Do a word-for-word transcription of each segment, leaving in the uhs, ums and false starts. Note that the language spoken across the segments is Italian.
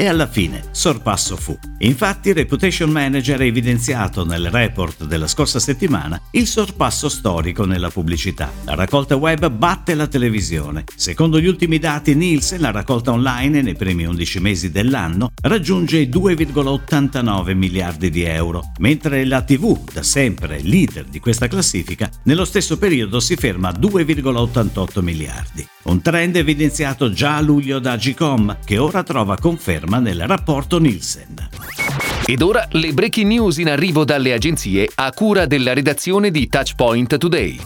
E alla fine, sorpasso fu. Infatti, Reputation Manager ha evidenziato nel report della scorsa settimana il sorpasso storico nella pubblicità. La raccolta web batte la televisione. Secondo gli ultimi dati Nielsen, la raccolta online nei primi undici mesi dell'anno raggiunge i due virgola ottantanove miliardi di euro, mentre la tivù, da sempre leader di questa classifica, nello stesso periodo si ferma a due virgola ottantotto miliardi. Un trend evidenziato già a luglio da GCom, che ora trova conferma nel rapporto Nielsen. Ed ora le breaking news in arrivo dalle agenzie a cura della redazione di Touchpoint Today.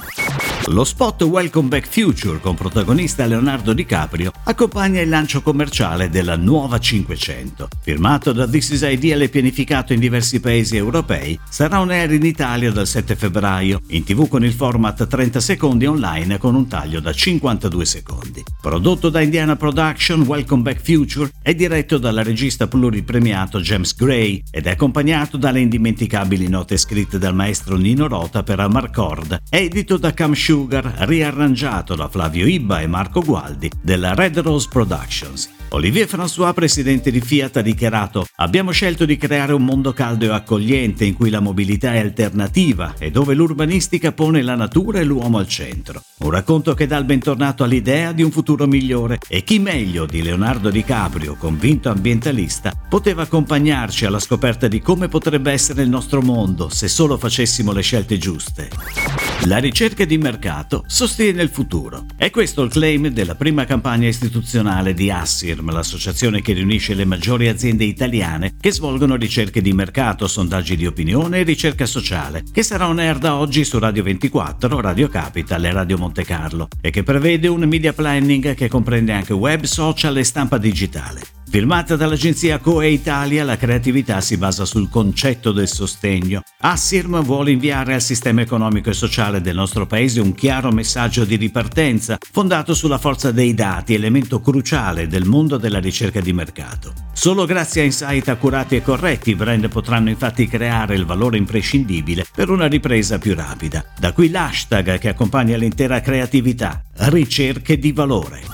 Lo spot Welcome Back Future, con protagonista Leonardo DiCaprio, accompagna il lancio commerciale della Nuova cinquecento. Firmato da This Is Ideal e pianificato in diversi paesi europei, sarà on air in Italia dal sette febbraio, in tv con il format trenta secondi online con un taglio da cinquantadue secondi. Prodotto da Indiana Production, Welcome Back Future è diretto dalla regista pluripremiato James Gray ed è accompagnato dalle indimenticabili note scritte dal maestro Nino Rota per Amarcord, edito da Camshou, riarrangiato da Flavio Iba e Marco Gualdi della Red Rose Productions. Olivier François, presidente di Fiat, ha dichiarato: «Abbiamo scelto di creare un mondo caldo e accogliente in cui la mobilità è alternativa e dove l'urbanistica pone la natura e l'uomo al centro. Un racconto che dà il bentornato all'idea di un futuro migliore e chi meglio di Leonardo DiCaprio, convinto ambientalista, poteva accompagnarci alla scoperta di come potrebbe essere il nostro mondo se solo facessimo le scelte giuste». La ricerca di mercato sostiene il futuro. È questo il claim della prima campagna istituzionale di Assirm, l'associazione che riunisce le maggiori aziende italiane che svolgono ricerche di mercato, sondaggi di opinione e ricerca sociale, che sarà on air da oggi su Radio ventiquattro, Radio Capital e Radio Monte Carlo e che prevede un media planning che comprende anche web, social e stampa digitale. Firmata dall'agenzia C O E Italia, la creatività si basa sul concetto del sostegno. Assirm vuole inviare al sistema economico e sociale del nostro paese un chiaro messaggio di ripartenza, fondato sulla forza dei dati, elemento cruciale del mondo della ricerca di mercato. Solo grazie a insight accurati e corretti i brand potranno infatti creare il valore imprescindibile per una ripresa più rapida. Da qui l'hashtag che accompagna l'intera creatività: ricerche di valore.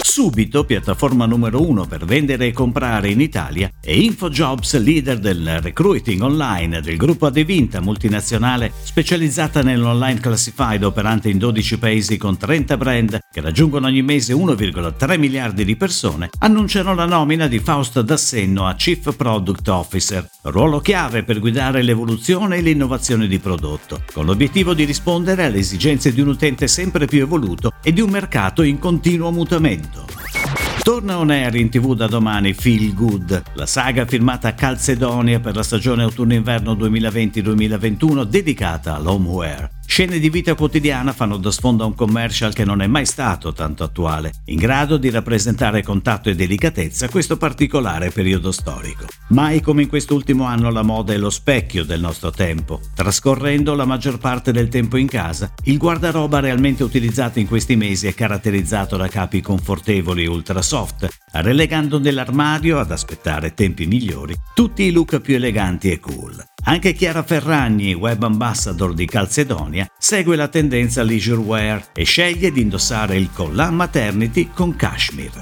Subito, piattaforma numero uno per vendere e comprare in Italia, e InfoJobs, leader del recruiting online del gruppo Adevinta, multinazionale specializzata nell'online classified operante in dodici paesi con trenta brand che raggiungono ogni mese uno virgola tre miliardi di persone, annunciano la nomina di Fausto D'Assenno a Chief Product Officer, ruolo chiave per guidare l'evoluzione e l'innovazione di prodotto, con l'obiettivo di rispondere alle esigenze di un utente sempre più evoluto e di un mercato in continuo mutamento. Torna on air in tv da domani Feel Good, la saga firmata a Calzedonia per la stagione autunno-inverno duemilaventi duemilaventuno dedicata all'homeware. Scene di vita quotidiana fanno da sfondo a un commercial che non è mai stato tanto attuale, in grado di rappresentare contatto e delicatezza questo particolare periodo storico. Mai come in quest'ultimo anno la moda è lo specchio del nostro tempo. Trascorrendo la maggior parte del tempo in casa, il guardaroba realmente utilizzato in questi mesi è caratterizzato da capi confortevoli e ultra soft, relegando nell'armadio, ad aspettare tempi migliori, tutti i look più eleganti e cool. Anche Chiara Ferragni, web ambassador di Calzedonia, segue la tendenza leisurewear e sceglie di indossare il collant maternity con cashmere.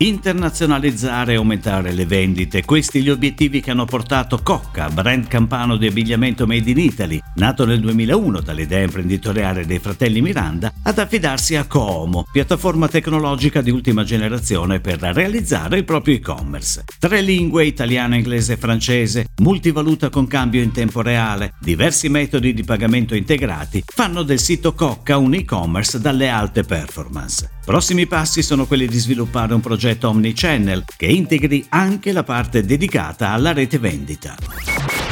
Internazionalizzare e aumentare le vendite, questi gli obiettivi che hanno portato Cocca, brand campano di abbigliamento made in Italy, nato nel duemilauno dall'idea imprenditoriale dei fratelli Miranda, ad affidarsi a Como, piattaforma tecnologica di ultima generazione per realizzare il proprio e-commerce. Tre lingue, italiano, inglese e francese, multivaluta con cambio in tempo reale, diversi metodi di pagamento integrati, fanno del sito Cocca un e-commerce dalle alte performance. Prossimi passi sono quelli di sviluppare un progetto omnichannel che integri anche la parte dedicata alla rete vendita.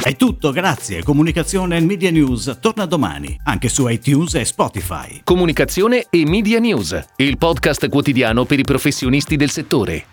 È tutto, grazie. Comunicazione e Media News torna domani anche su iTunes e Spotify. Comunicazione e Media News, il podcast quotidiano per i professionisti del settore.